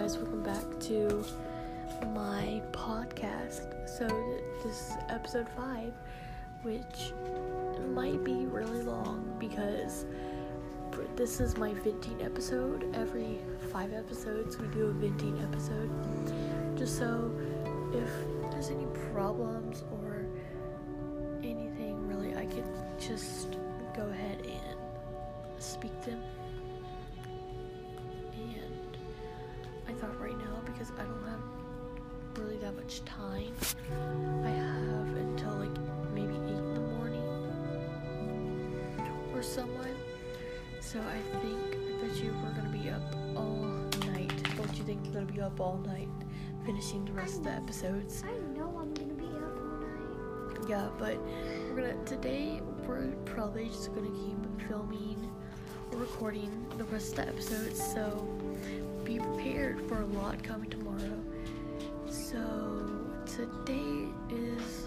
guys, welcome back to my podcast. So this is episode 5, which might be really long because this is my venting episode. Every 5 episodes we do a venting episode, just so if there's any problems or anything really, I could just go ahead and speak them. Right now, because I don't have really that much time. I have until maybe 8 in the morning or somewhere. So I bet you we're gonna be up all night. Don't you think you're gonna be up all night finishing the rest of the episodes? I know I'm gonna be up all night. Yeah, but today we're probably just gonna keep filming or recording the rest of the episodes, so be prepared for a lot coming tomorrow. So today is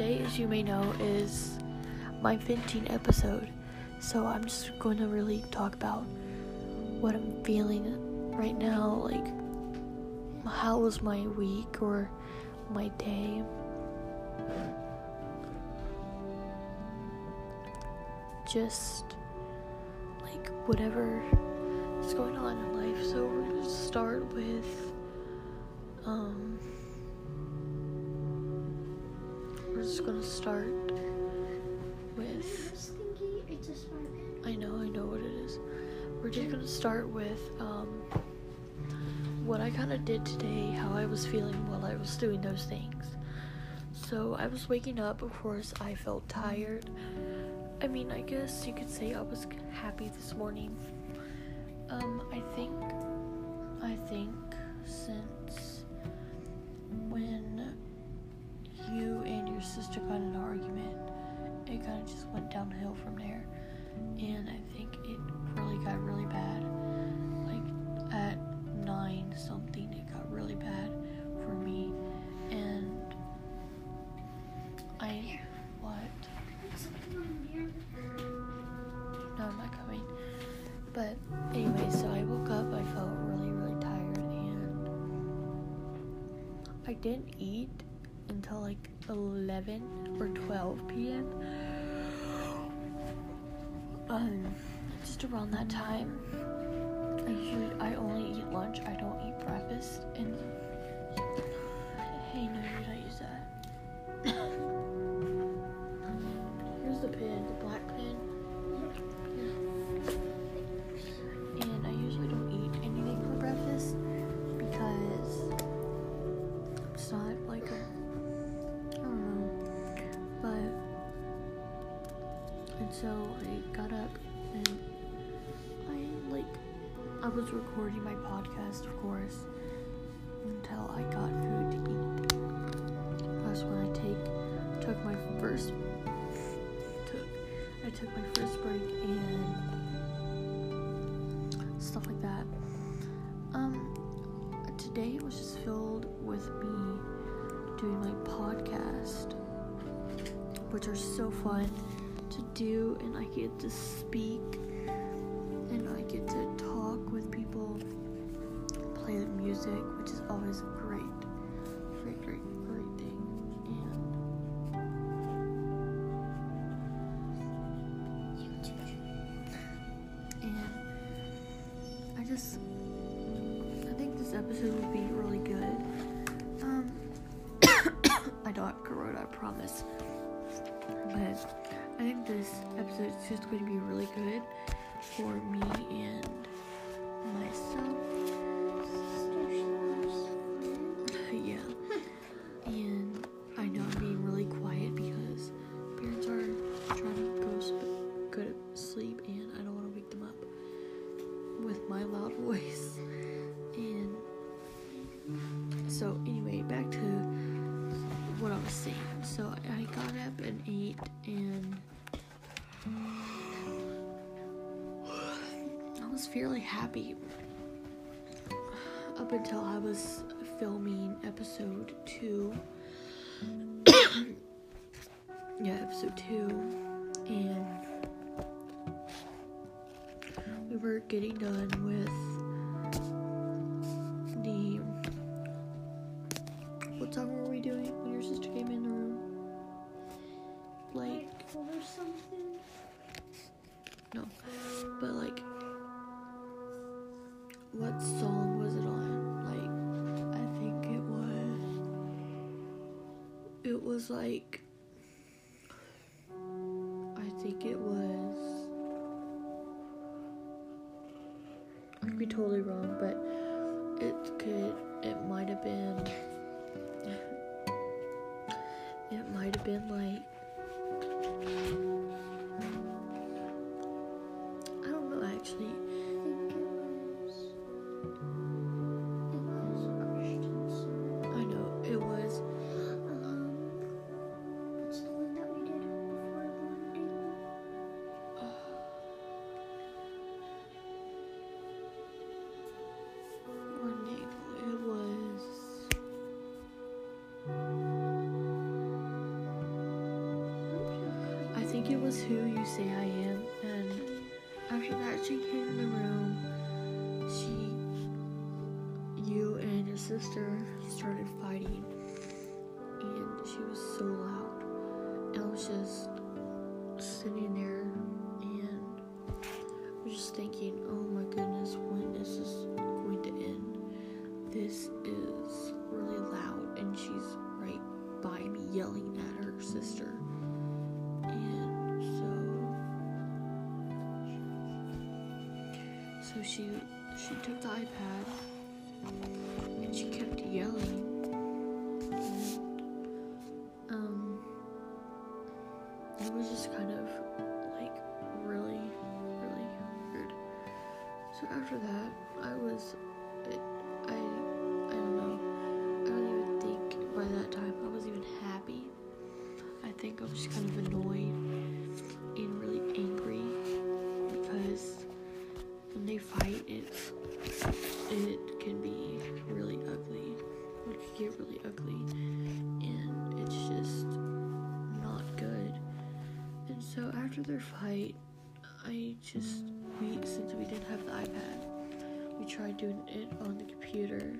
as you may know, is my 15th episode. So I'm just going to really talk about what I'm feeling right now, how was my week or my day. Just whatever is going on in life. So we're going to start with, We're just going to start with, what I kind of did today, how I was feeling while I was doing those things. So I was waking up, of course, I felt tired. I mean, I guess you could say I was happy this morning. I think since when you and your sister got in an argument, it kind of just went downhill from there. And I think it really got really bad. At 9 something, it got really bad for me. And But anyway, so I woke up, I felt really, really tired, and I didn't eat until 11 or 12 p.m. Just around that time. I only eat lunch, I don't eat breakfast, and hey, no, you don't use that. Here's the pin, the black pin. So I got up and I was recording my podcast, of course, until I got food to eat. That's when I took my first break and stuff like that. Today it was just filled with me doing my podcast, which are so fun to do, and I get to speak and I get to talk with people, play the music, which is always a great thing. And I think this episode will be really good. I don't have corona, I promise, but I think this episode is just going to be really good for me and myself. Yeah. And I know I'm being really quiet because parents are trying to go to sleep, and I don't want to wake them up with my loud voice. And so anyway, back to what I was saying. So I got up and ate, and I was fairly happy up until I was filming episode 2. And remember getting done with the, what song were we doing when your sister came in the room? Like, or something? No, but like, what song was it on? Like, I think it was like, I think it was, I could be totally wrong, but it might have been like, I don't know actually. It was a Christian song. I know, it was. What's the one that we did before London? It was Who You Say I Am, and after that she came in the room, you and your sister started fighting, and she was so loud, and I was just sitting there, and I was just thinking, oh my goodness, when is this going to end? This is really loud, and she's right by me yelling at her sister. So she took the iPad and she kept yelling. And, it was just kind of like really, really weird. So after that, I don't know. I don't even think by that time I was even happy. I think I was just kind of annoyed and really angry because when they fight, it can be really ugly. It can get really ugly, and it's just not good. And so after their fight, since we didn't have the iPad, we tried doing it on the computer.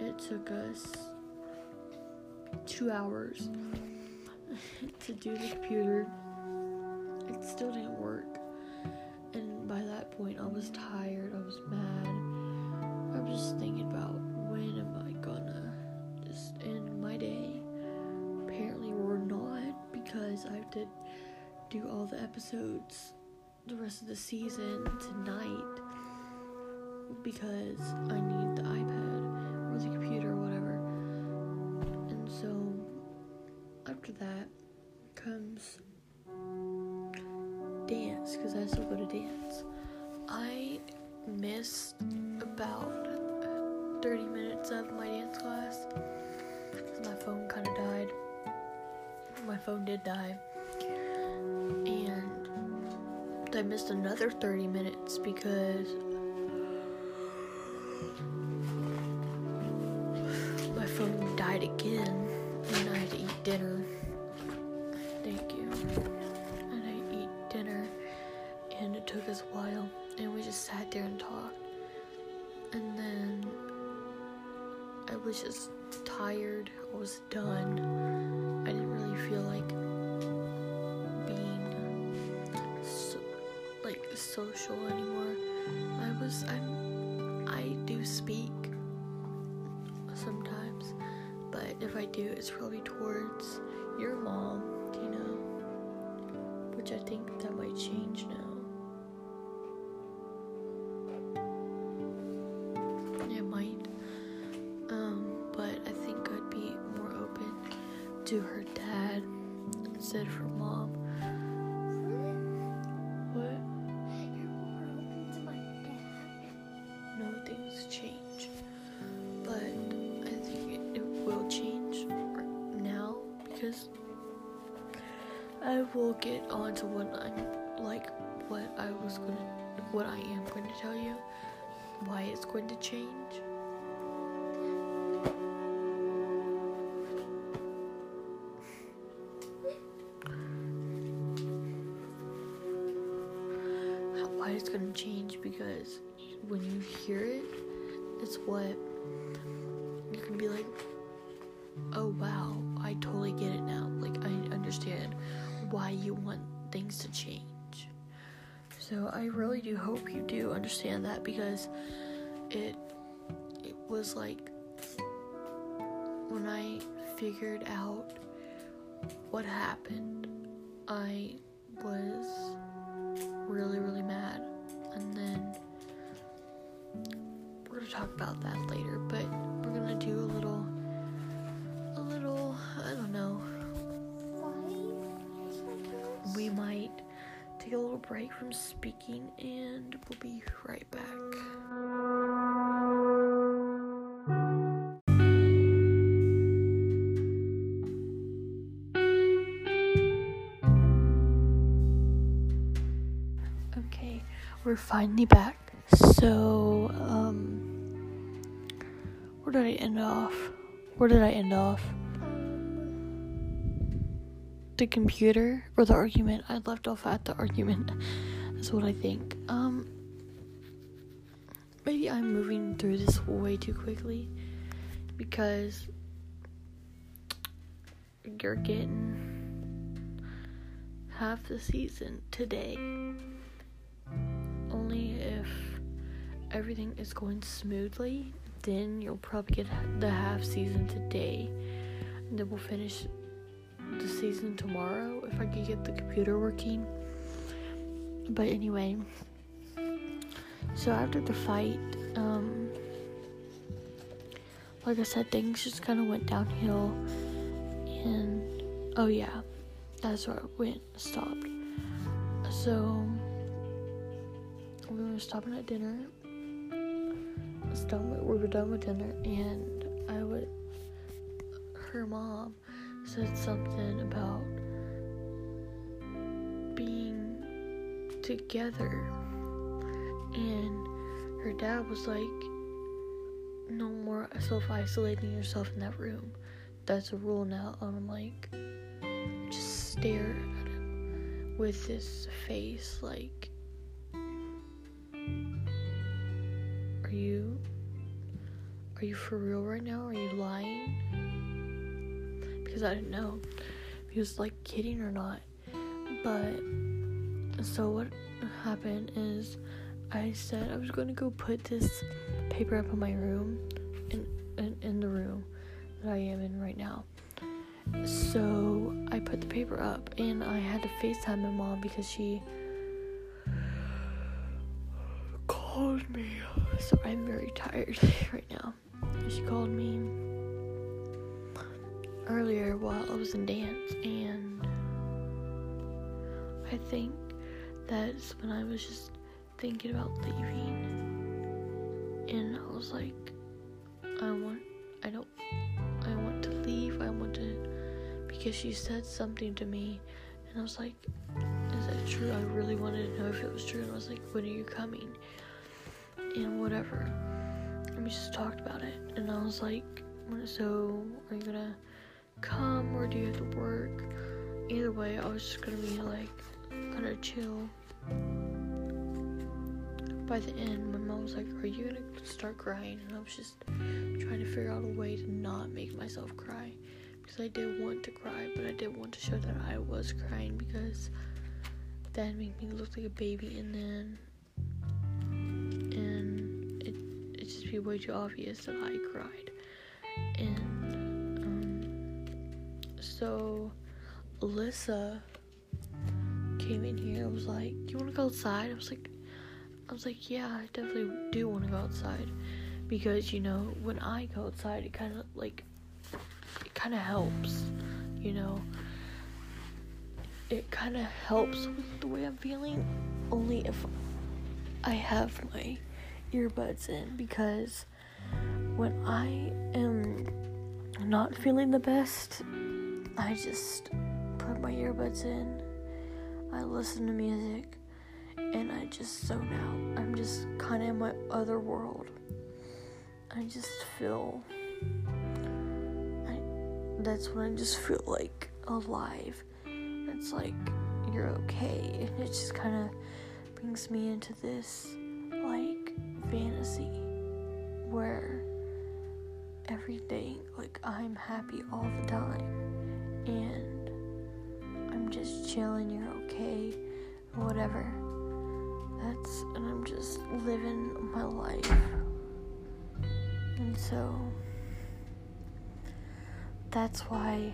It took us 2 hours to do the computer. It still didn't work. By that point, I was tired, I was mad, I was just thinking about when am I gonna just end my day. Apparently we're not, because I have to do all the episodes the rest of the season tonight, because I need the iPad or the computer or whatever. And so after that comes dance, because I still go to dance. I missed about 30 minutes of my dance class because my phone kind of died. My phone did die, and I missed another 30 minutes because my phone died again, and I had to eat dinner. Thank you. And it took us a while, and we just sat there and talked, and then I was just tired, I was done, I didn't really feel like being social anymore. I do speak sometimes, but if I do, it's probably towards your mom, you know, which I think that might change now. To her dad instead of her mom. What? You're more open to my dad. No, things change. But I think it will change now, because I will get on to what I am going to tell you, why it's going to change. it's gonna change, because when you hear it, it's what you're gonna be like, oh wow, I totally get it now. Like, I understand why you want things to change. So I really do hope you do understand that, because it was like when I figured out what happened, I was really, really mad, and then we're gonna talk about that later, but we're gonna do a little, I don't know, we might take a little break from speaking, and we'll be right back. Okay, we're finally back. So, where did I end off? The computer, or the argument. I left off at the argument. That's what I think. Maybe I'm moving through this way too quickly, because you're getting half the season today. Only if everything is going smoothly, then you'll probably get the half season today, and then we'll finish the season tomorrow, if I could get the computer working. But anyway, so after the fight, like I said, things just kind of went downhill, and oh yeah, that's where it went, stopped. So we were stopping at dinner, we were done with dinner, and her mom said something about being together, and her dad was like, no more self-isolating yourself in that room, that's a rule now. And I'm like, just stare at him with this face like, are you for real right now, are you lying? Because I didn't know if he was like kidding or not. But so what happened is, I said I was going to go put this paper up in my room, in the room that I am in right now. So I put the paper up, and I had to FaceTime my mom, because she called me. So I'm very tired right now. She called me earlier while I was in dance, and I think that's when I was just thinking about leaving, and I was like, I want to leave, because she said something to me, and I was like, is that true? I really wanted to know if it was true, and I was like, when are you coming, and whatever, and we just talked about it, and I was like, so are you gonna come, or do you have to work? Either way, I was just gonna be like, gonna chill. By the end, my mom was like, are you gonna start crying? And I was just trying to figure out a way to not make myself cry, because I did want to cry, but I did want to show that I was crying, because that made me look like a baby, and then it just be way too obvious that I cried. And so Alyssa came in here and was like, you want to go outside? I was like, yeah, I definitely do want to go outside, because, you know, when I go outside, it kind of helps, you know, it kind of helps with the way I'm feeling, only if I have my earbuds in, because when I am not feeling the best, I just put my earbuds in, I listen to music, and I just zone out. I'm just kind of in my other world. I just feel, that's when I just feel like alive. It's like, you're okay, and it's just kind of brings me into this, fantasy where every day, I'm happy all the time, and I'm just chilling, you're okay, whatever. And I'm just living my life. And so, that's why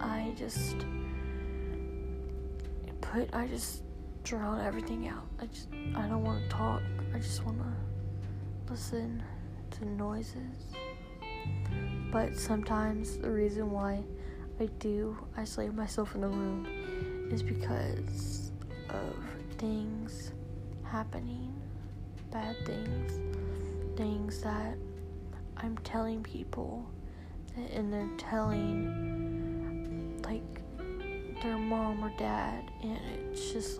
I just drown everything out. I don't want to talk. I just want to listen to noises. But sometimes the reason why I do isolate myself in the room is because of things happening, bad things that I'm telling people, and they're telling their mom or dad, and it's just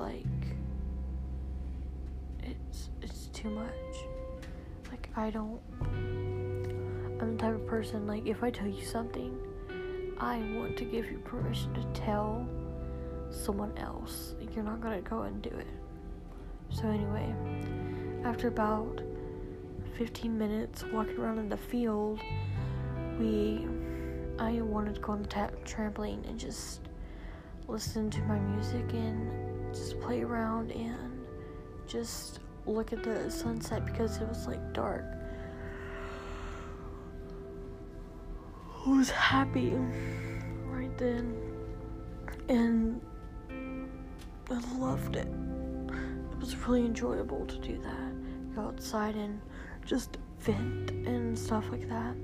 it's too much. I'm the type of person, if I tell you something, I want to give you permission to tell someone else. You're not gonna go and do it. So anyway, after about 15 minutes walking around in the field, I wanted to go on the trampoline and just listen to my music and just play around and just look at the sunset because it was dark. I was happy right then and I loved it. It was really enjoyable to do that, go outside and just vent and stuff like that.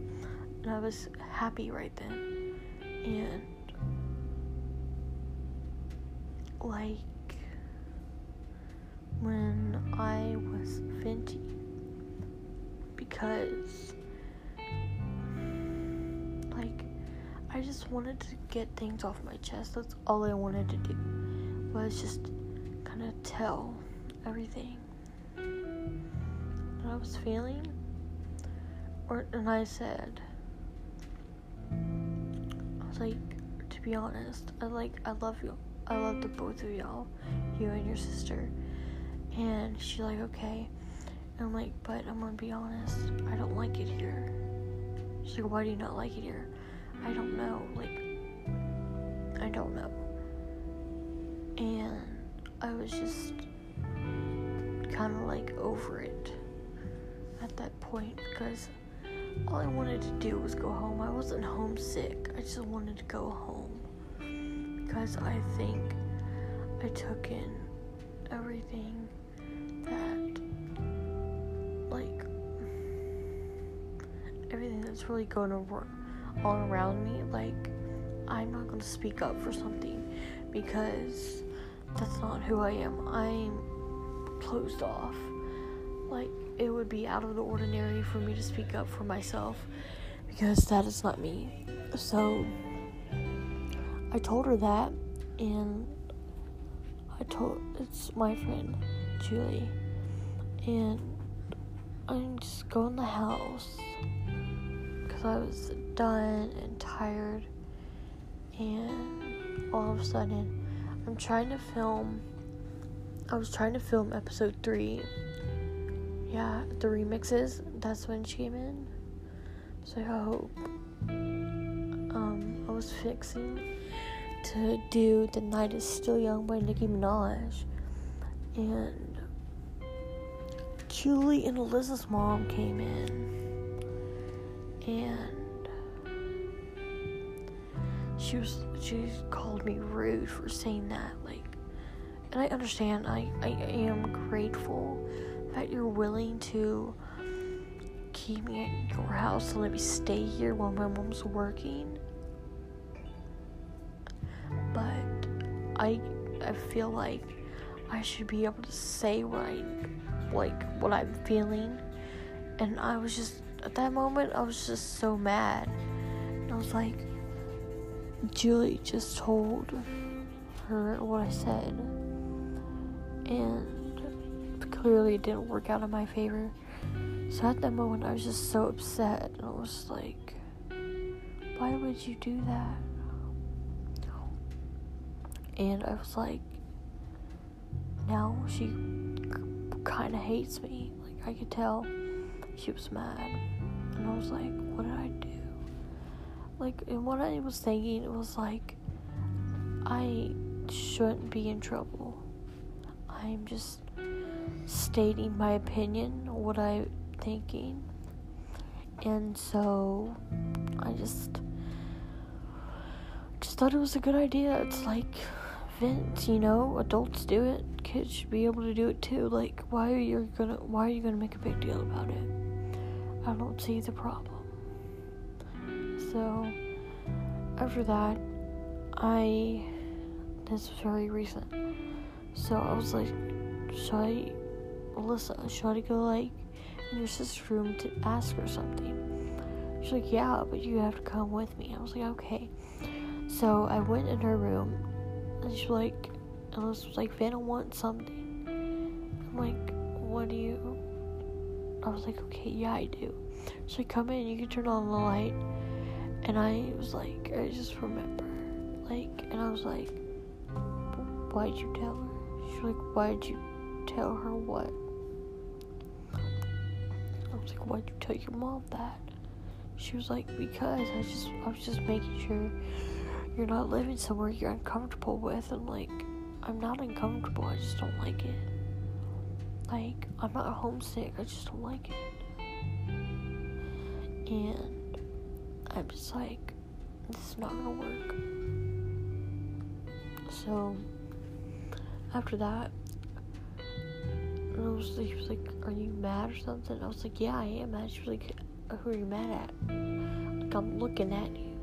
And I was happy right then. And when I was venting, because I just wanted to get things off my chest. That's all I wanted to do, was just kind of tell everything that I was feeling, and I said, to be honest, I love you. I love the both of y'all, you and your sister. And she's okay. And I'm but I'm gonna be honest, I don't like it here. She's why do you not like it here? I don't know, I don't know. And I was just kind of over it at that point, because all I wanted to do was go home. I wasn't homesick. I just wanted to go home because I think I took in everything that, everything that's really going all around me. I'm not going to speak up for something because that's not who I am. I'm closed off. It would be out of the ordinary for me to speak up for myself because that is not me. So I told her that, and it's my friend Julie, and I'm just going to the house because I was done and tired. And all of a sudden I was trying to film episode 3. Yeah, the remixes, that's when she came in. So I hope, I was fixing to do The Night Is Still Young by Nicki Minaj. And Julie and Alyssa's mom came in. And she called me rude for saying that. And I understand, I am grateful that you're willing to keep me at your house and let me stay here while my mom's working. But I feel I should be able to say what I'm feeling. And I was just, at that moment, I was just so mad. And I was Julie just told her what I said. And clearly it didn't work out in my favor. So at that moment I was just so upset, and I was why would you do that? And I was now she kind of hates me. Like, I could tell she was mad. And I was like, what did I do? Like, and what I was thinking, it was like, I shouldn't be in trouble. I'm just stating my opinion, what I'm thinking. And so, I just thought it was a good idea. It's like, vent, you know, adults do it. Kids should be able to do it too. Like, why are you gonna make a big deal about it? I don't see the problem. So, after that, that's very recent. So I was like, should I go like in your sister's room to ask her something? She's like, yeah, but you have to come with me. I was like, okay. So I went in her room, and she's like, Alyssa was like, Vanna wants something. I'm like, what do you? I was like, okay, yeah, I do. She's like, come in, you can turn on the light. And I was like, I just remember. And I was like, why'd you tell her? She's like, why'd you tell her what? I was like, why'd you tell your mom that? She was like, because I was just making sure you're not living somewhere you're uncomfortable with. And like, I'm not uncomfortable, I just don't like it. Like, I'm not homesick, I just don't like it. And I'm just like, this is not gonna work. So, after that, she was like, are you mad or something? I was like, yeah, I am mad. She was like, who are you mad at? Like, I'm looking at you.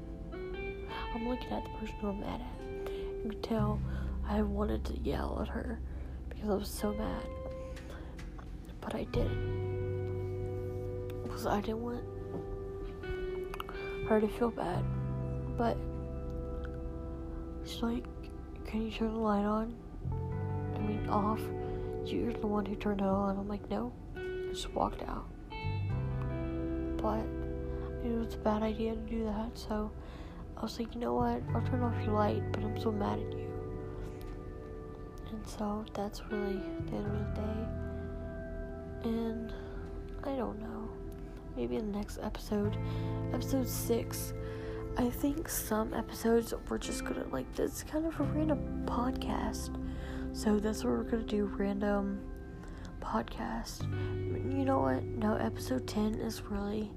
I'm looking at the person who I'm mad at. You could tell I wanted to yell at her because I was so mad. But I didn't. Because I didn't want her to feel bad. But she's like, can you turn the light on? I mean, off. You're the one who turned it on. I'm like, no. I just walked out. But it was a bad idea to do that, so I was like, you know what? I'll turn off your light, but I'm so mad at you. And so that's really the end of the day. And I don't know. Maybe in the next episode, episode 6. I think some episodes we're just gonna, like, this is kind of a random podcast, so that's what we're gonna do, random podcast. You know what, no, episode 10 is really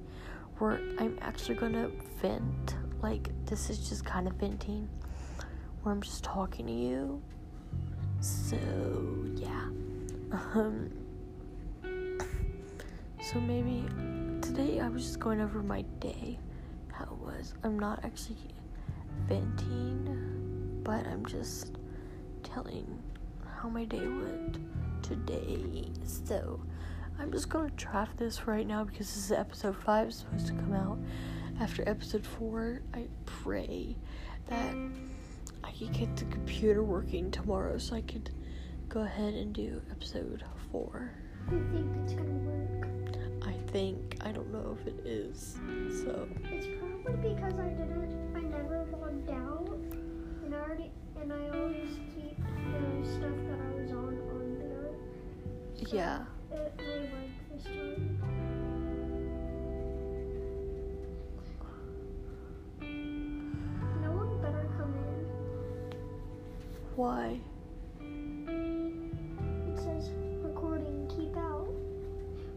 where I'm actually gonna vent. Like, this is just kind of venting, where I'm just talking to you, so, yeah, so maybe, today I was just going over my day. It was. I'm not actually venting, but I'm just telling how my day went today. So I'm just gonna draft this right now because this is episode 5, it's supposed to come out after episode 4. I pray that I can get the computer working tomorrow so I could go ahead and do episode 4. I think it's gonna work. I don't know if it is, so. It's probably because I never logged out, and I always keep the stuff that I was on there. So yeah. It may work this time. No one better come in. Why?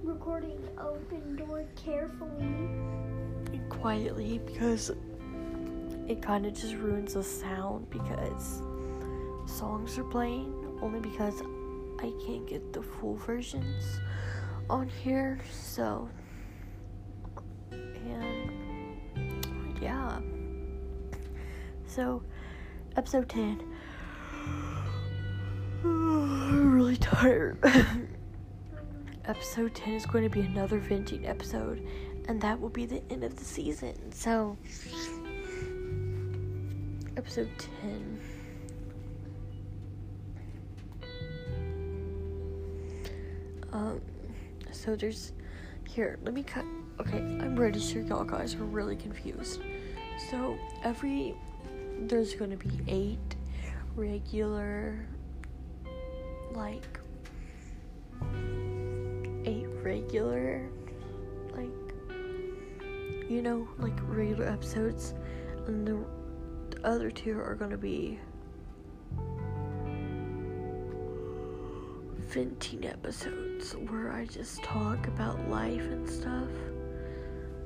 Recording open door carefully and quietly, because it kind of just ruins the sound because songs are playing, only because I can't get the full versions on here. So, and yeah, so episode 10. I'm really tired. Episode 10 is going to be another venting episode, and that will be the end of the season. So, episode 10. So there's, here, let me cut, okay, I'm pretty sure y'all guys were really confused. So, there's going to be 8 regular, like, regular, regular episodes, and the other two are gonna be 15 episodes where I just talk about life and stuff.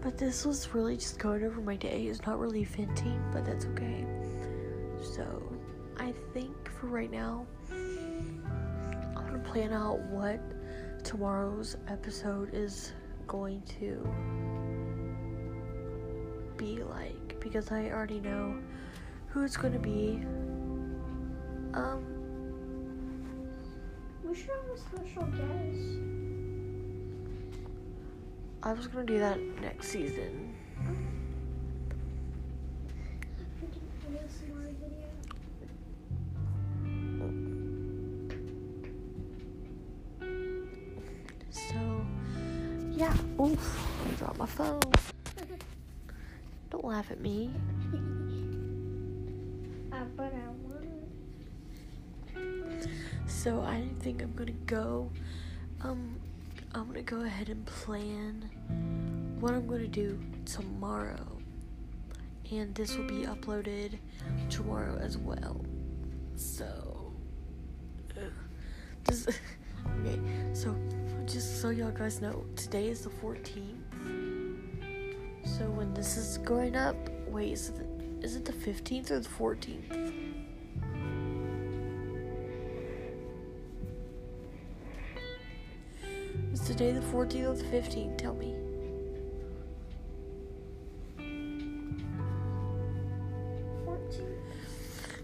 But this was really just going over my day. It's not really venting, but that's okay. So I think for right now, I'm gonna plan out what tomorrow's episode is going to be like, because I already know who it's gonna be. We should have a special guest. I was gonna do that next season. So, yeah. Oof, I dropped my phone. Don't laugh at me. But I wanna. So I think I'm gonna go. I'm gonna go ahead and plan what I'm gonna do tomorrow, and this will be uploaded tomorrow as well. So, okay. So, just so y'all guys know, today is the 14th. So when this is going up, wait, is it the 15th or the 14th? Is today the 14th or the 15th? Tell me.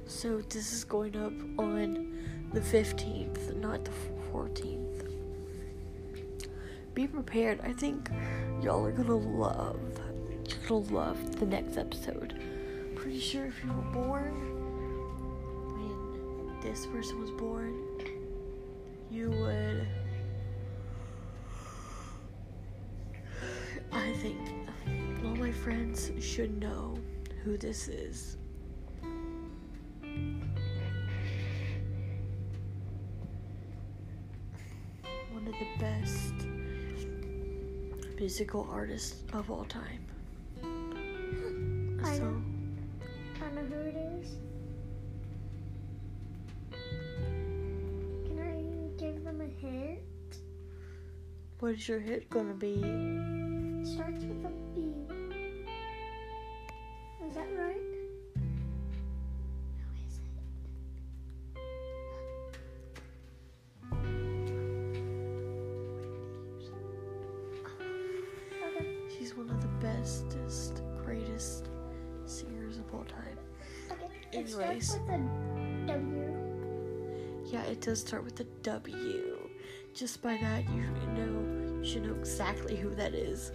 So this is going up on the 15th, not the 14th. Be prepared. I think y'all are gonna love the next episode. Pretty sure if you were born when this person was born, you would. I think all my friends should know who this is. One of the best musical artists of all time. I know who it is. Can I give them a hint? What is your hint gonna be? It starts with a B. Is that right? She's one of the bestest, greatest singers of all time. Okay, it starts with a W. Yeah, it does start with a W. Just by that, you should know exactly who that is.